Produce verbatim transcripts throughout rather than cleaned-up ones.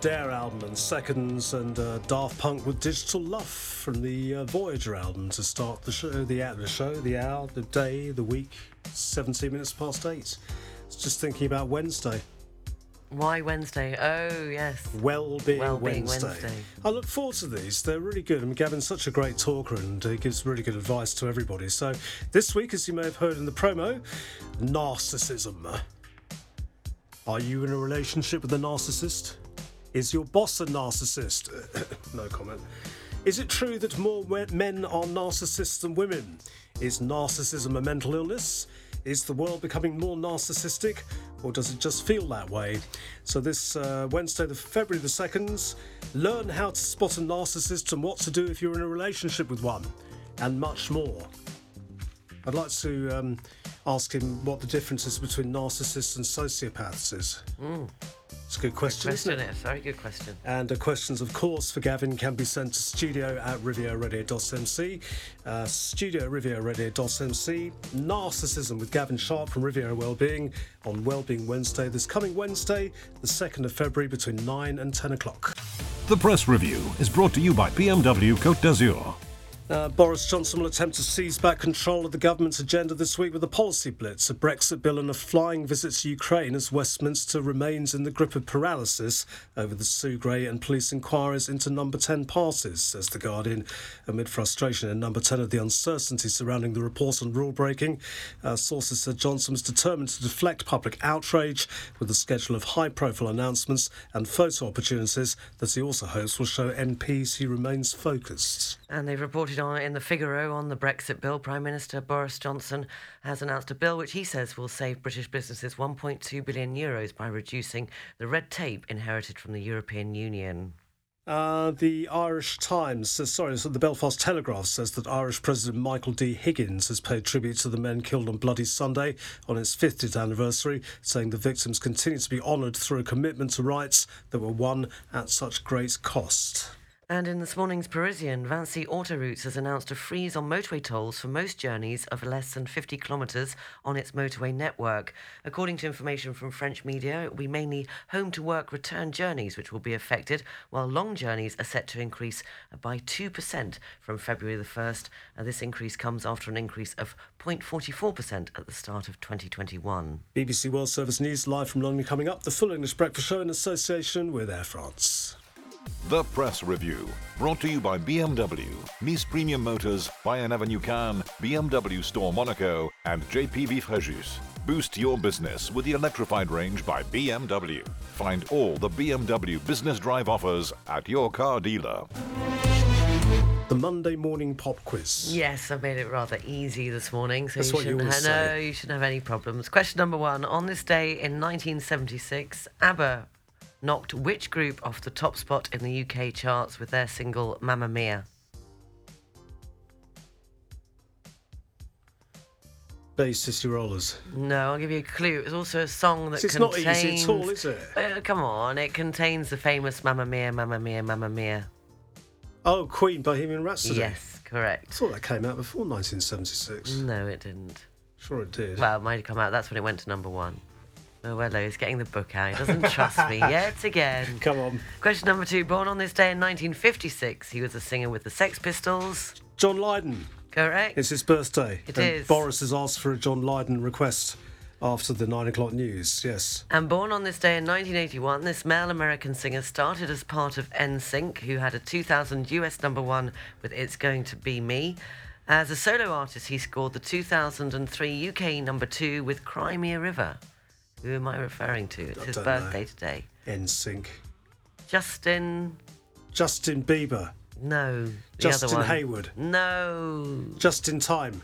the Dare album and Seconds, and uh, Daft Punk with Digital Love from the uh, Voyager album to start the show, the hour, the show, the hour, the day, the week, seventeen minutes past eight. It's just thinking about Wednesday. Why Wednesday? Oh, yes. Wellbeing, Wellbeing Wednesday. Wednesday. I look forward to these. They're really good. I mean, Gavin's such a great talker and he gives really good advice to everybody. So this week, as you may have heard in the promo, narcissism. Are you in a relationship with a narcissist? Is your boss a narcissist? No comment. Is it true that more men are narcissists than women? Is narcissism a mental illness? Is the world becoming more narcissistic, or does it just feel that way? So this uh, Wednesday, the February the second, learn how to spot a narcissist and what to do if you're in a relationship with one, and much more. I'd like to um, ask him what the difference is between narcissists and sociopaths is. Mm. It's a good question, good question isn't it? It's a very good question. And uh, questions, of course, for Gavin can be sent to studio at riviera radio dot m c. Uh, studio at riviera radio dot m c. Narcissism with Gavin Sharp from Riviera Wellbeing on Wellbeing Wednesday, this coming Wednesday, the second of February, between nine and ten o'clock. The Press Review is brought to you by B M W Cote d'Azur. Uh, Boris Johnson will attempt to seize back control of the government's agenda this week with a policy blitz, a Brexit bill and a flying visit to Ukraine as Westminster remains in the grip of paralysis over the Sue Gray and police inquiries into number ten parties, says The Guardian, amid frustration in number ten of the uncertainty surrounding the report on rule-breaking. Uh, sources said Johnson was determined to deflect public outrage with a schedule of high-profile announcements and photo opportunities that he also hopes will show M Ps he remains focused. And they've reported in the Figaro on the Brexit bill. Prime Minister Boris Johnson has announced a bill which he says will save British businesses one point two billion euros by reducing the red tape inherited from the European Union. Uh, the Irish Times, says, sorry, so the Belfast Telegraph says that Irish President Michael D. Higgins has paid tribute to the men killed on Bloody Sunday on its fiftieth anniversary, saying the victims continue to be honoured through a commitment to rights that were won at such great cost. And in this morning's Parisian, Vinci Autoroutes has announced a freeze on motorway tolls for most journeys of less than fifty kilometres on its motorway network. According to information from French media, it will be mainly home-to-work return journeys which will be affected, while long journeys are set to increase by two percent from February the first. And this increase comes after an increase of zero point four four percent at the start of twenty twenty-one. B B C World Service News live from London coming up. The Full English Breakfast Show in association with Air France. The Press Review, brought to you by B M W, Mies Premium Motors, Bayern Avenue Cannes, B M W Store Monaco, and J P V Fréjus. Boost your business with the Electrified Range by B M W. Find all the B M W Business Drive offers at your car dealer. The Monday morning pop quiz. Yes, I made it rather easy this morning, so That's you shouldn't. You have, no, you shouldn't have any problems. Question number one: on this day in nineteen seventy-six, ABBA knocked which group off the top spot in the U K charts with their single Mamma Mia? Bass City Rollers. No, I'll give you a clue. It's also a song that so it's contains... It's not easy at all, is it? Uh, come on, it contains the famous Mamma Mia, Mamma Mia, Mamma Mia. Oh, Queen, Bohemian Rhapsody. Yes, correct. I thought that came out before nineteen seventy-six. No, it didn't. Sure it did. Well, it might have come out. That's when it went to number one. Oh, hello, he's getting the book out. He doesn't trust me yet again. Come on. Question number two. Born on this day in nineteen fifty-six, he was a singer with the Sex Pistols. John Lydon. Correct. It's his birthday. It and is. Boris has asked for a John Lydon request after the nine o'clock news, yes. And born on this day in nineteen eighty-one, this male American singer started as part of N Sync, who had a two thousand U S number one with It's Going to Be Me. As a solo artist, he scored the two thousand three U K number two with Cry Me a River. Who am I referring to? It's I his birthday know. today. N Sync. Justin. Justin Bieber. No. The Justin other one. Hayward. No. Justin Time.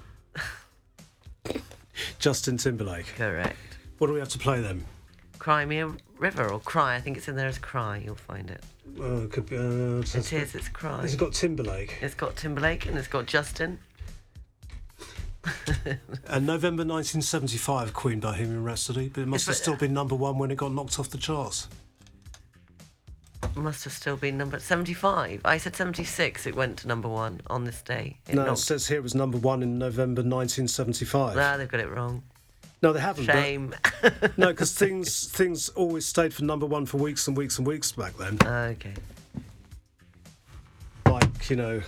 Justin Timberlake. Correct. What do we have to play then? Cry Me a River or Cry. I think it's in there as Cry. You'll find it. Uh, it could be, uh, it is. It. It's Cry. It's got Timberlake. It's got Timberlake and it's got Justin. And November nineteen seventy-five, Queen Bohemian Rhapsody, but it must have still been number one when it got knocked off the charts. Must have still been number seventy-five. I said seventy-six, it went to number one on this day. It no, knocked. It says here it was number one in November nineteen seventy-five. Ah, they've got it wrong. No, they haven't. Shame. But, no, because things things always stayed for number one for weeks and weeks and weeks back then. Uh, okay. Like, you know,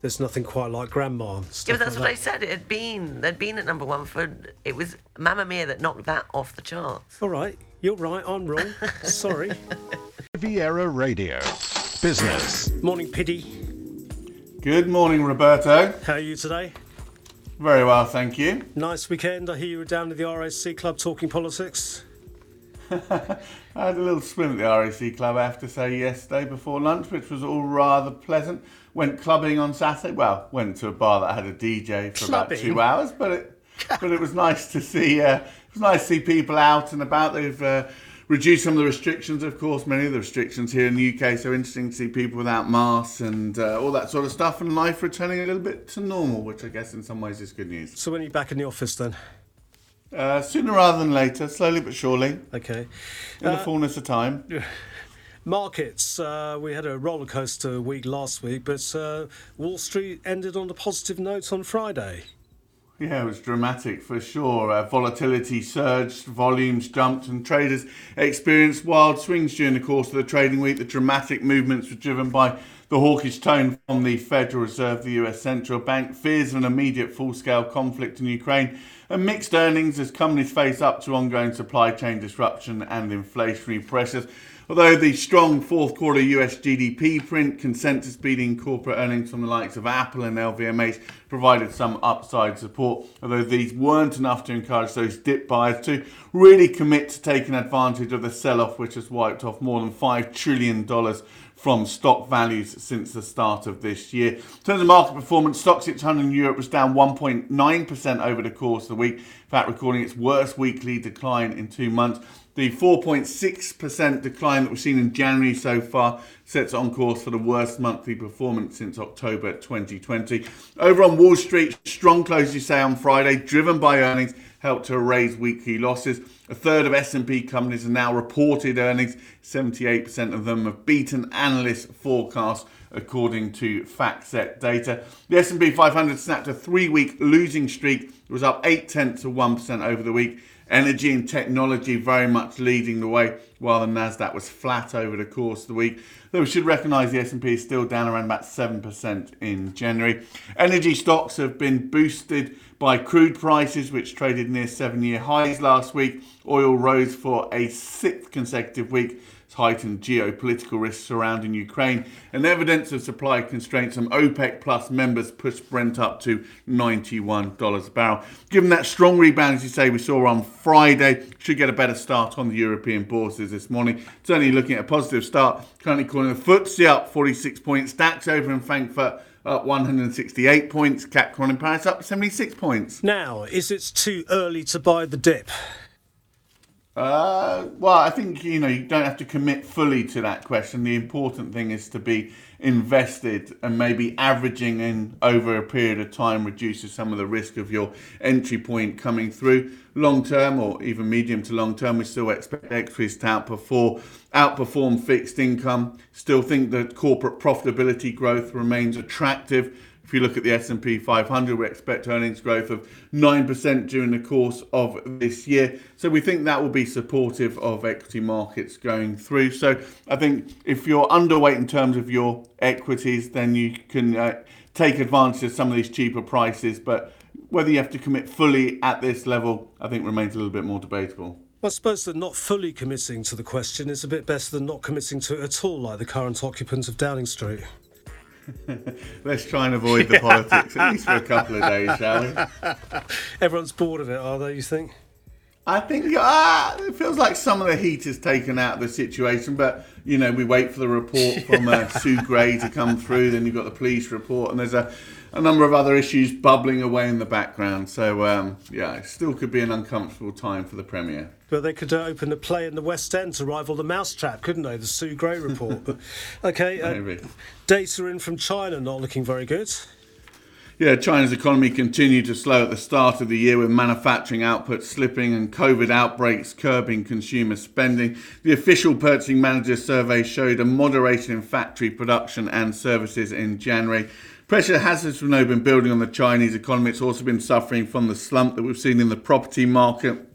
there's nothing quite like Grandma. And stuff yeah, but that's like what that. They said. It had been, they'd been at number one for, it was Mamma Mia that knocked that off the charts. All right. You're right. I'm wrong. Sorry. Riviera Radio. Business. Morning, Piddy. Good morning, Roberto. How are you today? Very well, thank you. Nice weekend. I hear you were down at the R A C club talking politics. I had a little swim at the R A C club, I have to say, yesterday before lunch, which was all rather pleasant. Went clubbing on Saturday. Well, went to a bar that had a D J for clubbing? about two hours, but it but it was nice to see. Uh, it was nice to see people out and about. They've uh, reduced some of the restrictions, of course, many of the restrictions here in the U K, so interesting to see people without masks and uh, all that sort of stuff, and life returning a little bit to normal, which I guess in some ways is good news. So when are you back in the office then? Uh, sooner rather than later, slowly but surely. Okay. In uh, the fullness of time. Markets. Uh, we had a roller coaster week last week, but uh, Wall Street ended on a positive note on Friday. Yeah, it was dramatic for sure. Uh, volatility surged, volumes jumped, and traders experienced wild swings during the course of the trading week. The dramatic movements were driven by the hawkish tone from the Federal Reserve, the U S central bank, fears of an immediate full-scale conflict in Ukraine, and mixed earnings as companies face up to ongoing supply chain disruption and inflationary pressures. Although the strong fourth quarter U S G D P print, consensus beating corporate earnings from the likes of Apple and L V M H provided some upside support, although these weren't enough to encourage those dip buyers to really commit to taking advantage of the sell-off, which has wiped off more than five trillion dollars from stock values since the start of this year. In terms of market performance, Stoxx six hundred in Europe was down one point nine percent over the course of the week, in fact recording its worst weekly decline in two months. The four point six percent decline that we've seen in January so far sets on course for the worst monthly performance since October twenty twenty. Over on Wall Street, strong close, you say, on Friday, driven by earnings, helped to raise weekly losses. A third of S and P companies have now reported earnings. seventy-eight percent of them have beaten analysts' forecasts, according to FactSet data. The S and P five hundred snapped a three-week losing streak. It was up eight tenths of one percent over the week. Energy and technology very much leading the way, while the Nasdaq was flat over the course of the week. Though we should recognise the S and P is still down around about seven percent in January. Energy stocks have been boosted by crude prices, which traded near seven-year highs last week. Oil rose for a sixth consecutive week. It's heightened geopolitical risks surrounding Ukraine, and evidence of supply constraints from OPEC Plus members pushed Brent up to ninety-one dollars a barrel. Given that strong rebound, as you say, we saw on Friday, should get a better start on the European bourses this morning. Certainly looking at a positive start. Currently calling the FTSE up forty-six points. DAX over in Frankfurt up one hundred sixty-eight points. CAC corn in Paris up seventy-six points. Now, is it too early to buy the dip? Uh, well, I think, you know, you don't have to commit fully to that question. The important thing is to be invested, and maybe averaging in over a period of time reduces some of the risk of your entry point coming through. Long term, or even medium to long term, we still expect equities to outperform, outperform fixed income. Still think that corporate profitability growth remains attractive. If you look at the S and P five hundred, we expect earnings growth of nine percent during the course of this year. So we think that will be supportive of equity markets going through. So I think if you're underweight in terms of your equities, then you can uh, take advantage of some of these cheaper prices. But whether you have to commit fully at this level, I think remains a little bit more debatable. I suppose that not fully committing to the question is a bit better than not committing to it at all, like the current occupants of Downing Street. Let's try and avoid the politics at least for a couple of days, shall we? Everyone's bored of it, are they, you think? I think ah, it feels like some of the heat is taken out of the situation, but, you know, we wait for the report from uh, Sue Gray to come through, then you've got the police report, and there's a, a number of other issues bubbling away in the background. So, um, yeah, it still could be an uncomfortable time for the Premier. But they could uh, open a play in the West End to rival the Mousetrap, couldn't they, the Sue Gray report? But, OK, uh, Maybe. Data in from China not looking very good. Yeah, China's economy continued to slow at the start of the year, with manufacturing output slipping and COVID outbreaks curbing consumer spending. The official Purchasing Manager survey showed a moderation in factory production and services in January. Pressure has as we know been building on the Chinese economy. It's also been suffering from the slump that we've seen in the property market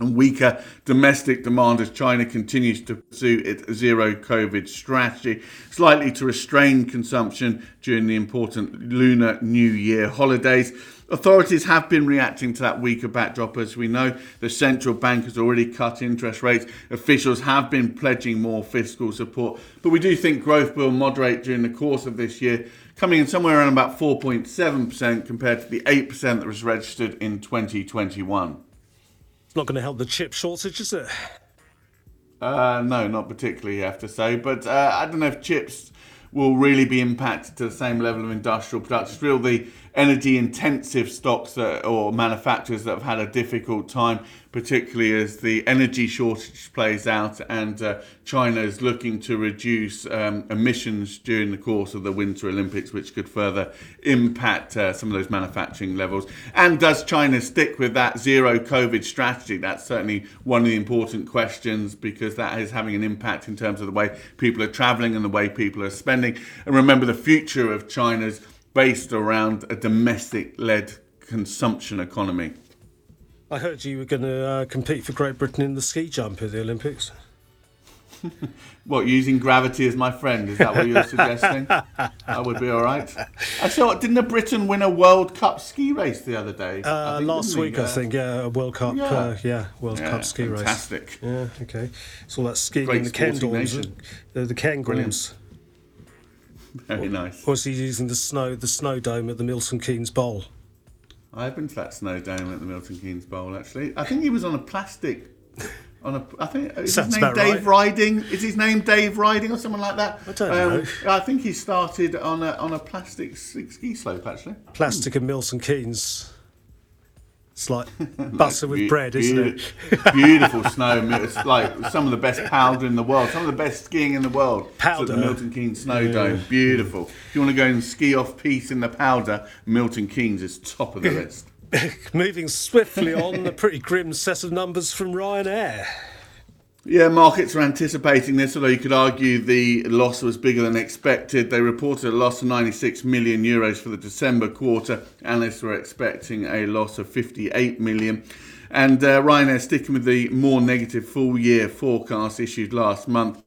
and weaker domestic demand as China continues to pursue its zero-COVID strategy. It's likely to restrain consumption during the important Lunar New Year holidays. Authorities have been reacting to that weaker backdrop, as we know. The central bank has already cut interest rates. Officials have been pledging more fiscal support. But we do think growth will moderate during the course of this year, coming in somewhere around about four point seven percent compared to the eight percent that was registered in twenty twenty-one. It's not going to help the chip shortage, is it? Uh, no, not particularly, I have to say. But uh, I don't know if chips will really be impacted to the same level of industrial production. It's really the energy-intensive stocks that, or manufacturers that have had a difficult time, particularly as the energy shortage plays out and uh, China is looking to reduce um, emissions during the course of the Winter Olympics, which could further impact uh, some of those manufacturing levels. And does China stick with that zero-COVID strategy? That's certainly one of the important questions, because that is having an impact in terms of the way people are travelling and the way people are spending. And remember, the future of China's based around a domestic-led consumption economy. I heard you were going to uh, compete for Great Britain in the ski jump at the Olympics. What, using gravity as my friend? Is that what you're suggesting? That would be all right. I saw, didn't a Briton win a World Cup ski race the other day? Uh, I think, last week, uh, I think, yeah, a World Cup, yeah, uh, yeah World yeah, Cup ski fantastic. race. Fantastic. Yeah, okay. It's all that skiing Great in the Cairngorms. The, the Cairngorms. Very nice. Or is he using the snow, the snow dome at the Milton Keynes Bowl? I've been to that snow dome at the Milton Keynes Bowl, actually. I think he was on a plastic. On a, I think is Sounds his name Dave right. Riding. Is his name Dave Riding or someone like that? I don't um, know. I think he started on a on a plastic ski slope, actually. Plastic and Milton Keynes. It's like butter with be- bread, isn't be- it? Beautiful snow. It's like some of the best powder in the world. Some of the best skiing in the world. Powder. It's at the Milton Keynes Snow yeah. Dome. Beautiful. If you want to go and ski off piece in the powder, Milton Keynes is top of the list. Moving swiftly on, a pretty grim set of numbers from Ryanair. Yeah, markets are anticipating this, although you could argue the loss was bigger than expected. They reported a loss of ninety-six million euros for the December quarter. Analysts were expecting a loss of fifty-eight million. And uh, Ryanair sticking with the more negative full-year forecast issued last month.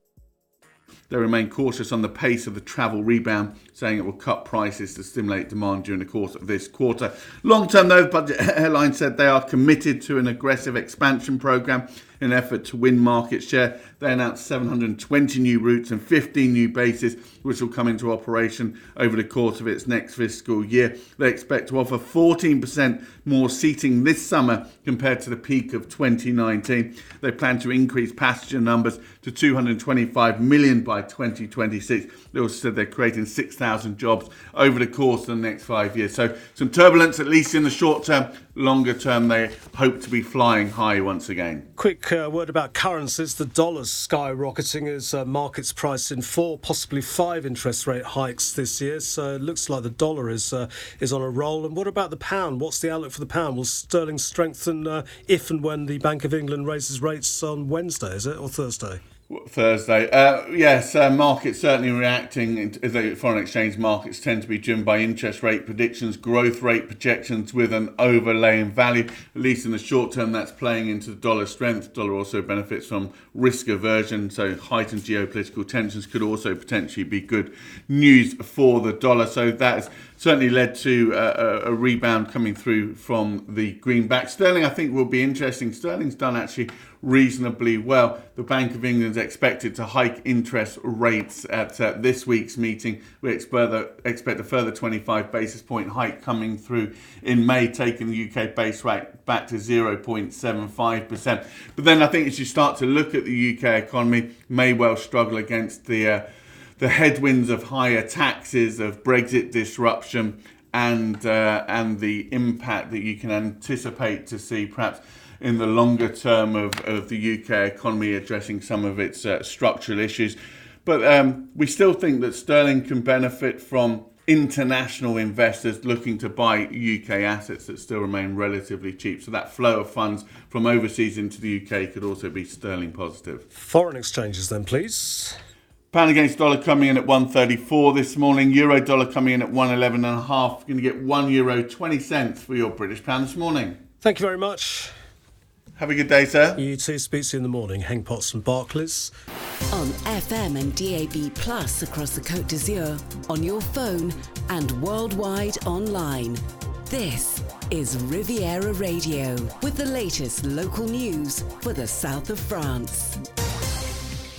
They remain cautious on the pace of the travel rebound, saying it will cut prices to stimulate demand during the course of this quarter. Long term, though, the budget airline said they are committed to an aggressive expansion programme in an effort to win market share. They announced seven hundred twenty new routes and fifteen new bases, which will come into operation over the course of its next fiscal year. They expect to offer fourteen percent more seating this summer compared to the peak of twenty nineteen. They plan to increase passenger numbers to two hundred twenty-five million by twenty twenty-six. They also said they're creating six thousand jobs over the course of the next five years. So some turbulence, at least in the short term. Longer term, they hope to be flying high once again. Quick uh, word about currencies. The dollar's skyrocketing as uh, markets price in four, possibly five interest rate hikes this year. So it looks like the dollar is uh, is on a roll. And what about the pound? What's the outlook for the pound? Will sterling strengthen uh, if and when the Bank of England raises rates on Wednesday, is it, or Thursday? Thursday. Uh, yes, uh, markets certainly reacting. Foreign exchange markets tend to be driven by interest rate predictions, growth rate projections with an overlay in value. At least in the short term, that's playing into the dollar strength. Dollar also benefits from risk aversion, so heightened geopolitical tensions could also potentially be good news for the dollar. So that is certainly led to a, a rebound coming through from the greenback. Sterling, I think, will be interesting. Sterling's done actually reasonably well. The Bank of England is expected to hike interest rates at uh, this week's meeting. We expect a further twenty-five basis point hike coming through in May, taking the U K base rate back to zero point seven five percent. But then I think as you start to look at the U K economy, may well struggle against the uh, the headwinds of higher taxes, of Brexit disruption, and uh, and the impact that you can anticipate to see perhaps in the longer term of, of the U K economy addressing some of its uh, structural issues. But um, we still think that sterling can benefit from international investors looking to buy U K assets that still remain relatively cheap. So that flow of funds from overseas into the U K could also be sterling positive. Foreign exchanges then, please. Pound against dollar coming in at one thirty-four this morning. Euro dollar coming in at one eleven and a half. You're going to get one euro twenty cents for your British pound this morning. Thank you very much. Have a good day, sir. You too. Speak to you in the morning. Hank Potts from Barclays. On F M and D A B Plus across the Côte d'Azur, on your phone and worldwide online. This is Riviera Radio with the latest local news for the south of France.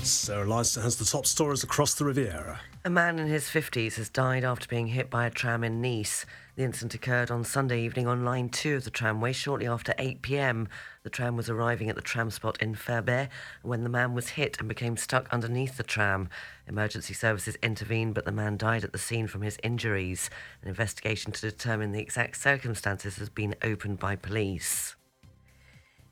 Sarah Leicester has the top stories across the Riviera. A man in his fifties has died after being hit by a tram in Nice. The incident occurred on Sunday evening on line two of the tramway shortly after eight p.m. The tram was arriving at the tram spot in Ferbet when the man was hit and became stuck underneath the tram. Emergency services intervened, but the man died at the scene from his injuries. An investigation to determine the exact circumstances has been opened by police.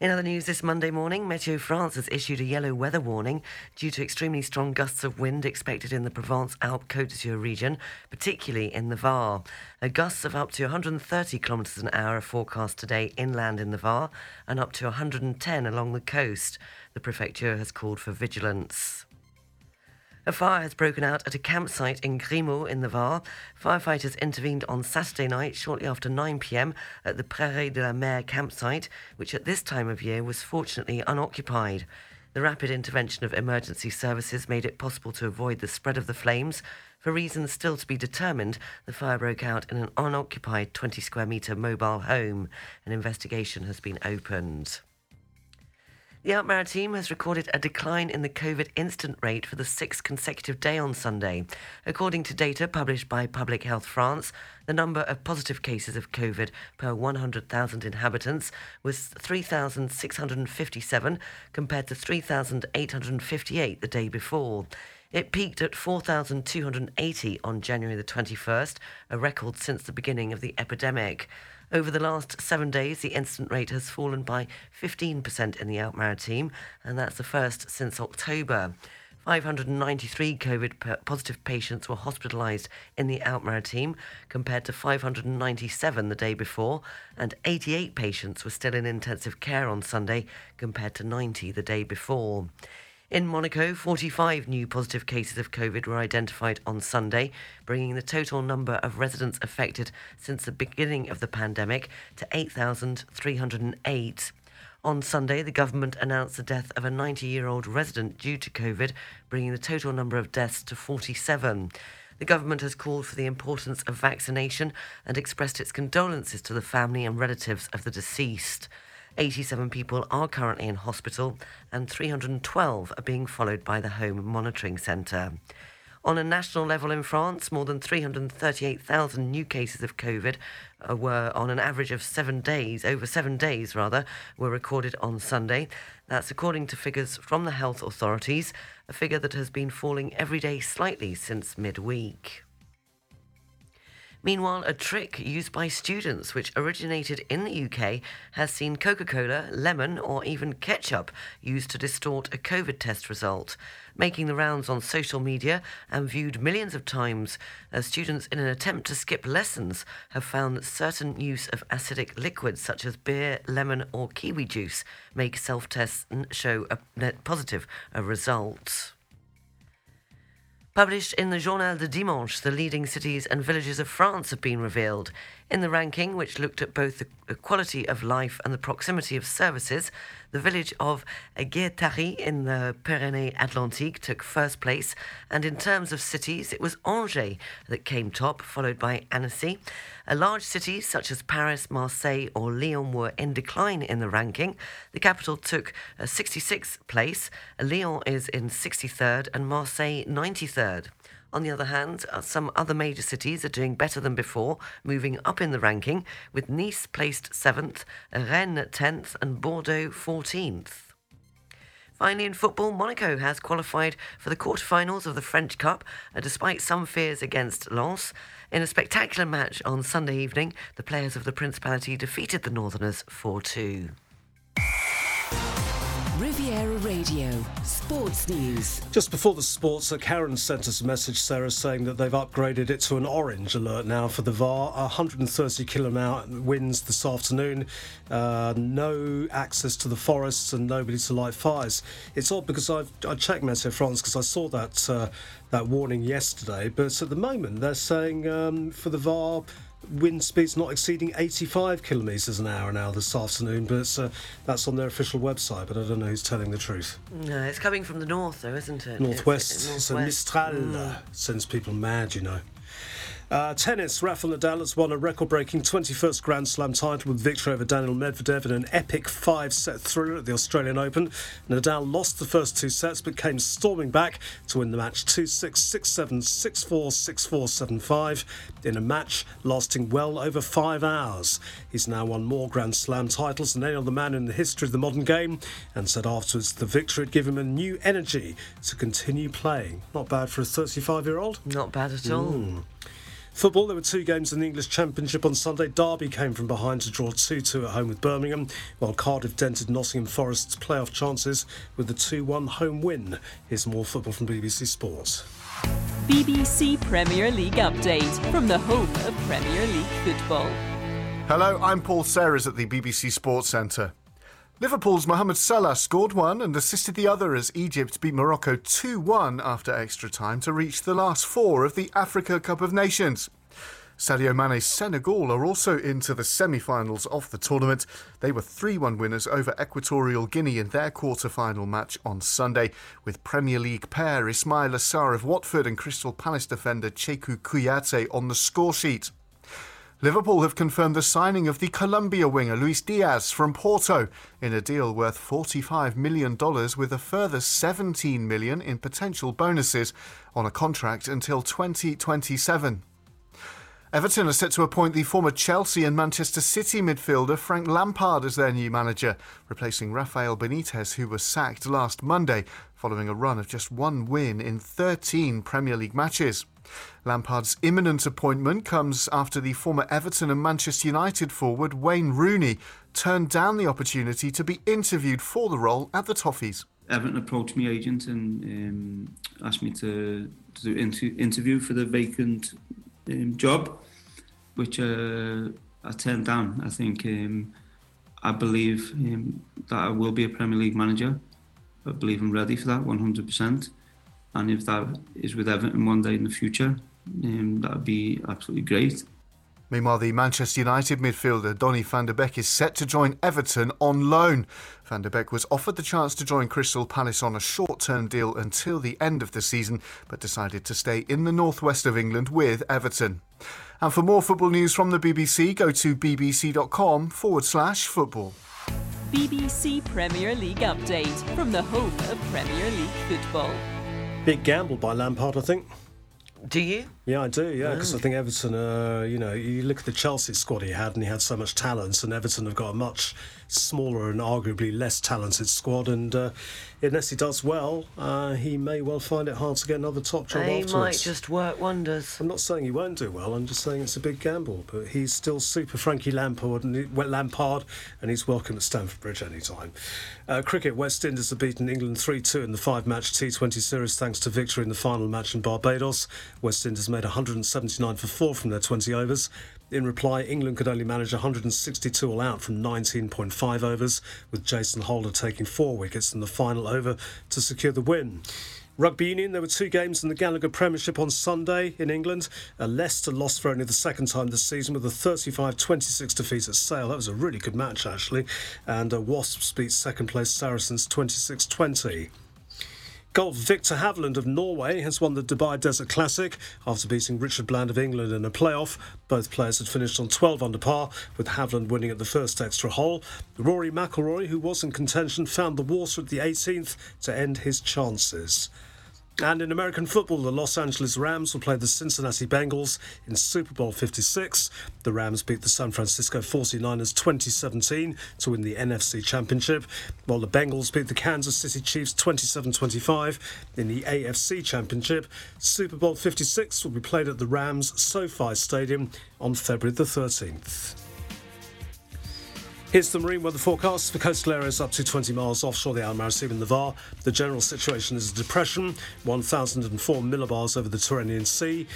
In other news this Monday morning, Météo France has issued a yellow weather warning due to extremely strong gusts of wind expected in the Provence-Alpes-Côte d'Azur region, particularly in the Var. Gusts of up to one hundred thirty kilometres an hour are forecast today inland in the Var and up to one hundred ten along the coast. The Prefecture has called for vigilance. A fire has broken out at a campsite in Grimaud in the Var. Firefighters intervened on Saturday night shortly after nine p.m. at the Prairie de la Mer campsite, which at this time of year was fortunately unoccupied. The rapid intervention of emergency services made it possible to avoid the spread of the flames. For reasons still to be determined, the fire broke out in an unoccupied twenty square metre mobile home. An investigation has been opened. The Alpes-Maritimes has recorded a decline in the COVID incident rate for the sixth consecutive day on Sunday. According to data published by Public Health France, the number of positive cases of COVID per one hundred thousand inhabitants was three thousand six hundred fifty-seven compared to three thousand eight hundred fifty-eight the day before. It peaked at four thousand two hundred eighty on January the twenty-first, a record since the beginning of the epidemic. Over the last seven days, the incident rate has fallen by fifteen percent in the Alpes-Maritimes, and that's the first since October. five hundred ninety-three COVID-positive patients were hospitalised in the Alpes-Maritimes, compared to five hundred ninety-seven the day before, and eighty-eight patients were still in intensive care on Sunday, compared to ninety the day before. In Monaco, forty-five new positive cases of COVID were identified on Sunday, bringing the total number of residents affected since the beginning of the pandemic to eight thousand three hundred eight. On Sunday, the government announced the death of a ninety-year-old resident due to COVID, bringing the total number of deaths to forty-seven. The government has called for the importance of vaccination and expressed its condolences to the family and relatives of the deceased. eighty-seven people are currently in hospital and three hundred twelve are being followed by the Home Monitoring Centre. On a national level in France, more than three hundred thirty-eight thousand new cases of COVID were on an average of seven days, over seven days rather, were recorded on Sunday. That's according to figures from the health authorities, a figure that has been falling every day slightly since midweek. Meanwhile, a trick used by students which originated in the U K has seen Coca-Cola, lemon or even ketchup used to distort a COVID test result, making the rounds on social media and viewed millions of times as students in an attempt to skip lessons have found that certain use of acidic liquids such as beer, lemon or kiwi juice make self-tests show a net positive a result. Published in the Journal de Dimanche, the leading cities and villages of France have been revealed. In the ranking, which looked at both the quality of life and the proximity of services, the village of Guétari in the Pyrénées-Atlantiques took first place, and in terms of cities, it was Angers that came top, followed by Annecy. A large cities such as Paris, Marseille or Lyon were in decline in the ranking. The capital took a sixty-sixth place, Lyon is in sixty-third and Marseille ninety-third. On the other hand, some other major cities are doing better than before, moving up in the ranking, with Nice placed seventh, Rennes tenth and Bordeaux fourteenth. Finally, in football, Monaco has qualified for the quarterfinals of the French Cup, despite some fears against Lens. In a spectacular match on Sunday evening, the players of the Principality defeated the Northerners four two. Riviera Riviera Radio Sports News. Just before the sports, Karen sent us a message, Sarah, saying that they've upgraded it to an orange alert now for the V A R. one hundred thirty kilometre an hour winds this afternoon. Uh, no access to the forests and nobody to light fires. It's odd because I've, I checked Meteo France because I saw that uh, that warning yesterday. But at the moment, they're saying um, for the V A R, wind speeds not exceeding eighty-five kilometres an hour now this afternoon, but uh, that's on their official website, but I don't know who's telling the truth. No, it's coming from the north, though, isn't it? Northwest. It's, it's northwest. So Mistral mm. sends people mad, you know. Uh, tennis, Rafael Nadal has won a record-breaking twenty-first Grand Slam title with victory over Daniel Medvedev in an epic five-set thriller at the Australian Open. Nadal lost the first two sets but came storming back to win the match two six, six seven, six four, six four, seven five in a match lasting well over five hours. He's now won more Grand Slam titles than any other man in the history of the modern game and said afterwards the victory had given him a new energy to continue playing. Not bad for a thirty-five-year-old. Not bad at all. Mm. Football, there were two games in the English Championship on Sunday. Derby came from behind to draw two two at home with Birmingham, while Cardiff dented Nottingham Forest's playoff chances with the two one home win. Here's more football from B B C Sports. B B C Premier League update from the home of Premier League football. Hello, I'm Paul Serres at the B B C Sports Centre. Liverpool's Mohamed Salah scored one and assisted the other as Egypt beat Morocco two one after extra time to reach the last four of the Africa Cup of Nations. Sadio Mane's Senegal are also into the semi-finals of the tournament. They were three one winners over Equatorial Guinea in their quarter-final match on Sunday, with Premier League pair Ismaila Sarr of Watford and Crystal Palace defender Cheikou Kouyaté on the score sheet. Liverpool have confirmed the signing of the Colombia winger Luis Diaz from Porto in a deal worth forty-five million dollars with a further seventeen million dollars in potential bonuses on a contract until twenty twenty-seven. Everton are set to appoint the former Chelsea and Manchester City midfielder Frank Lampard as their new manager, replacing Rafael Benitez, who was sacked last Monday following a run of just one win in thirteen Premier League matches. Lampard's imminent appointment comes after the former Everton and Manchester United forward Wayne Rooney turned down the opportunity to be interviewed for the role at the Toffees. Everton approached my agent and um, asked me to, to do an inter- interview for the vacant um, job, which uh, I turned down. I think um, I believe um, that I will be a Premier League manager. I believe I'm ready for that one hundred percent. And if that is with Everton one day in the future, um, that would be absolutely great. Meanwhile, the Manchester United midfielder Donny van de Beek is set to join Everton on loan. Van de Beek was offered the chance to join Crystal Palace on a short-term deal until the end of the season, but decided to stay in the northwest of England with Everton. And for more football news from the B B C, go to bbc.com forward slash football. B B C Premier League update from the home of Premier League football. Big gamble by Lampard, I think. Do you? Yeah, I do, yeah, because oh. I think Everton, uh, you know, you look at the Chelsea squad he had and he had so much talent, and Everton have got a much smaller and arguably less talented squad, and uh, unless he does well, uh, he may well find it hard to get another top job they afterwards. He might just work wonders. I'm not saying he won't do well, I'm just saying it's a big gamble, but he's still super Frankie Lampard, and he, well, Lampard, and he's welcome at Stamford Bridge any time. Uh, cricket, West Indies have beaten England three two in the five-match T twenty series thanks to victory in the final match in Barbados. West Indies made one hundred seventy-nine for four from their twenty overs. In reply, England could only manage one hundred sixty-two all out from nineteen point five overs, with Jason Holder taking four wickets in the final over to secure the win. Rugby union, there were two games in the Gallagher Premiership on Sunday in England. Uh, Leicester lost for only the second time this season with a thirty-five twenty-six defeat at Sale. That was a really good match, actually. And uh, Wasps beat second-place Saracens twenty-six twenty. Golf, Victor Hovland of Norway has won the Dubai Desert Classic after beating Richard Bland of England in a playoff. Both players had finished on twelve under par, with Hovland winning at the first extra hole. Rory McIlroy, who was in contention, found the water at the eighteenth to end his chances. And in American football, the Los Angeles Rams will play the Cincinnati Bengals in Super Bowl fifty-six. The Rams beat the San Francisco forty-niners twenty seventeen to win the N F C Championship, while the Bengals beat the Kansas City Chiefs twenty-seven twenty-five in the A F C Championship. Super Bowl fifty-six will be played at the Rams SoFi Stadium on February the thirteenth. Here's the marine weather forecast. For coastal areas up to twenty miles offshore the Isle of Marseille and the Var, the general situation is a depression, one thousand four millibars over the Tyrrhenian Sea,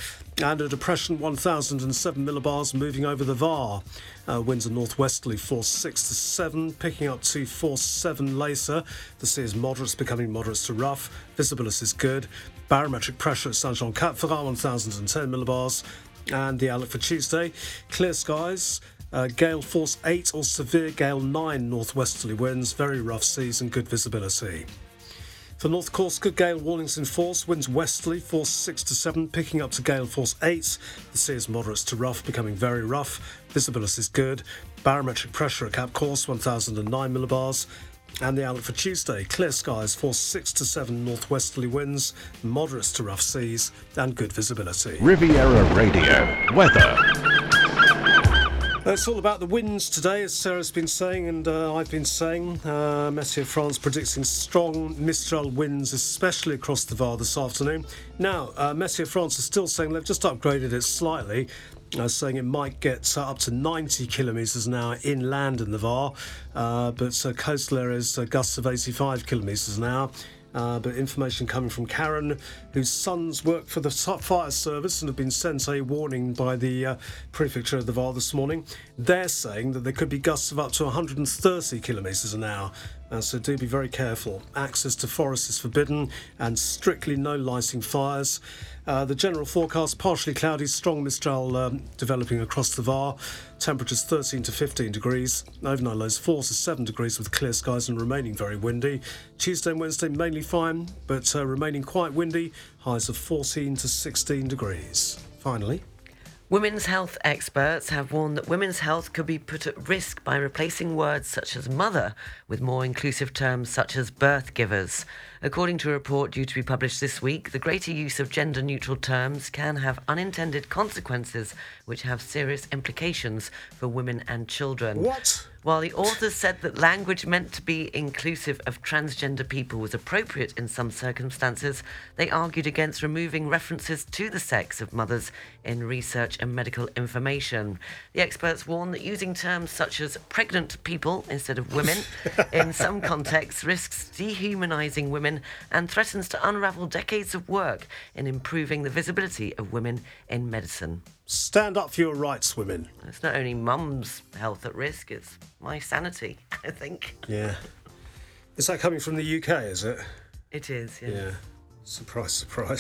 and a depression one thousand seven millibars moving over the Var. Uh, winds are northwesterly, force six to seven, picking up to force seven later. The sea is moderate, becoming moderate to rough. Visibility is good. Barometric pressure at Saint-Jean-Cap-Ferrat, one thousand ten millibars. And the outlook for Tuesday, clear skies. Uh, gale force eight or severe gale nine northwesterly winds, very rough seas and good visibility. For North Corsica, gale warnings in force, winds westerly, force six to seven, picking up to gale force eight. The sea is moderate to rough, becoming very rough. Visibility is good. Barometric pressure at Cap Corse, one thousand nine millibars. And the outlook for Tuesday, clear skies, force six to seven northwesterly winds, moderate to rough seas and good visibility. Riviera Radio Weather. It's all about the winds today, as Sarah's been saying and uh, I've been saying. Uh, Météo France predicting strong Mistral winds, especially across the Var this afternoon. Now, uh, Météo France is still saying they've just upgraded it slightly, uh, saying it might get uh, up to ninety kilometres an hour inland in the Var, uh, but uh, coastal areas, uh, gusts of eighty-five kilometres an hour. Uh, but information coming from Karen, whose sons work for the fire service and have been sent a warning by the uh, prefecture of the Var this morning. They're saying that there could be gusts of up to one hundred thirty kilometres an hour. Uh, so do be very careful. Access to forests is forbidden and strictly no lighting fires. Uh, the general forecast, partially cloudy, strong Mistral um, developing across the Var. Temperatures thirteen to fifteen degrees. Overnight lows four to seven degrees with clear skies and remaining very windy. Tuesday and Wednesday mainly fine, but uh, remaining quite windy. Highs of fourteen to sixteen degrees. Finally, women's health experts have warned that women's health could be put at risk by replacing words such as mother with more inclusive terms such as birth givers. According to a report due to be published this week, the greater use of gender-neutral terms can have unintended consequences which have serious implications for women and children. What? While the authors said that language meant to be inclusive of transgender people was appropriate in some circumstances, they argued against removing references to the sex of mothers in research and medical information. The experts warn that using terms such as pregnant people instead of women in some contexts risks dehumanising women and threatens to unravel decades of work in improving the visibility of women in medicine. Stand up for your rights, women. It's not only mum's health at risk, it's my sanity, I think. Yeah. Is that coming from the U K, is it? It is, yeah. Yeah. Surprise, surprise.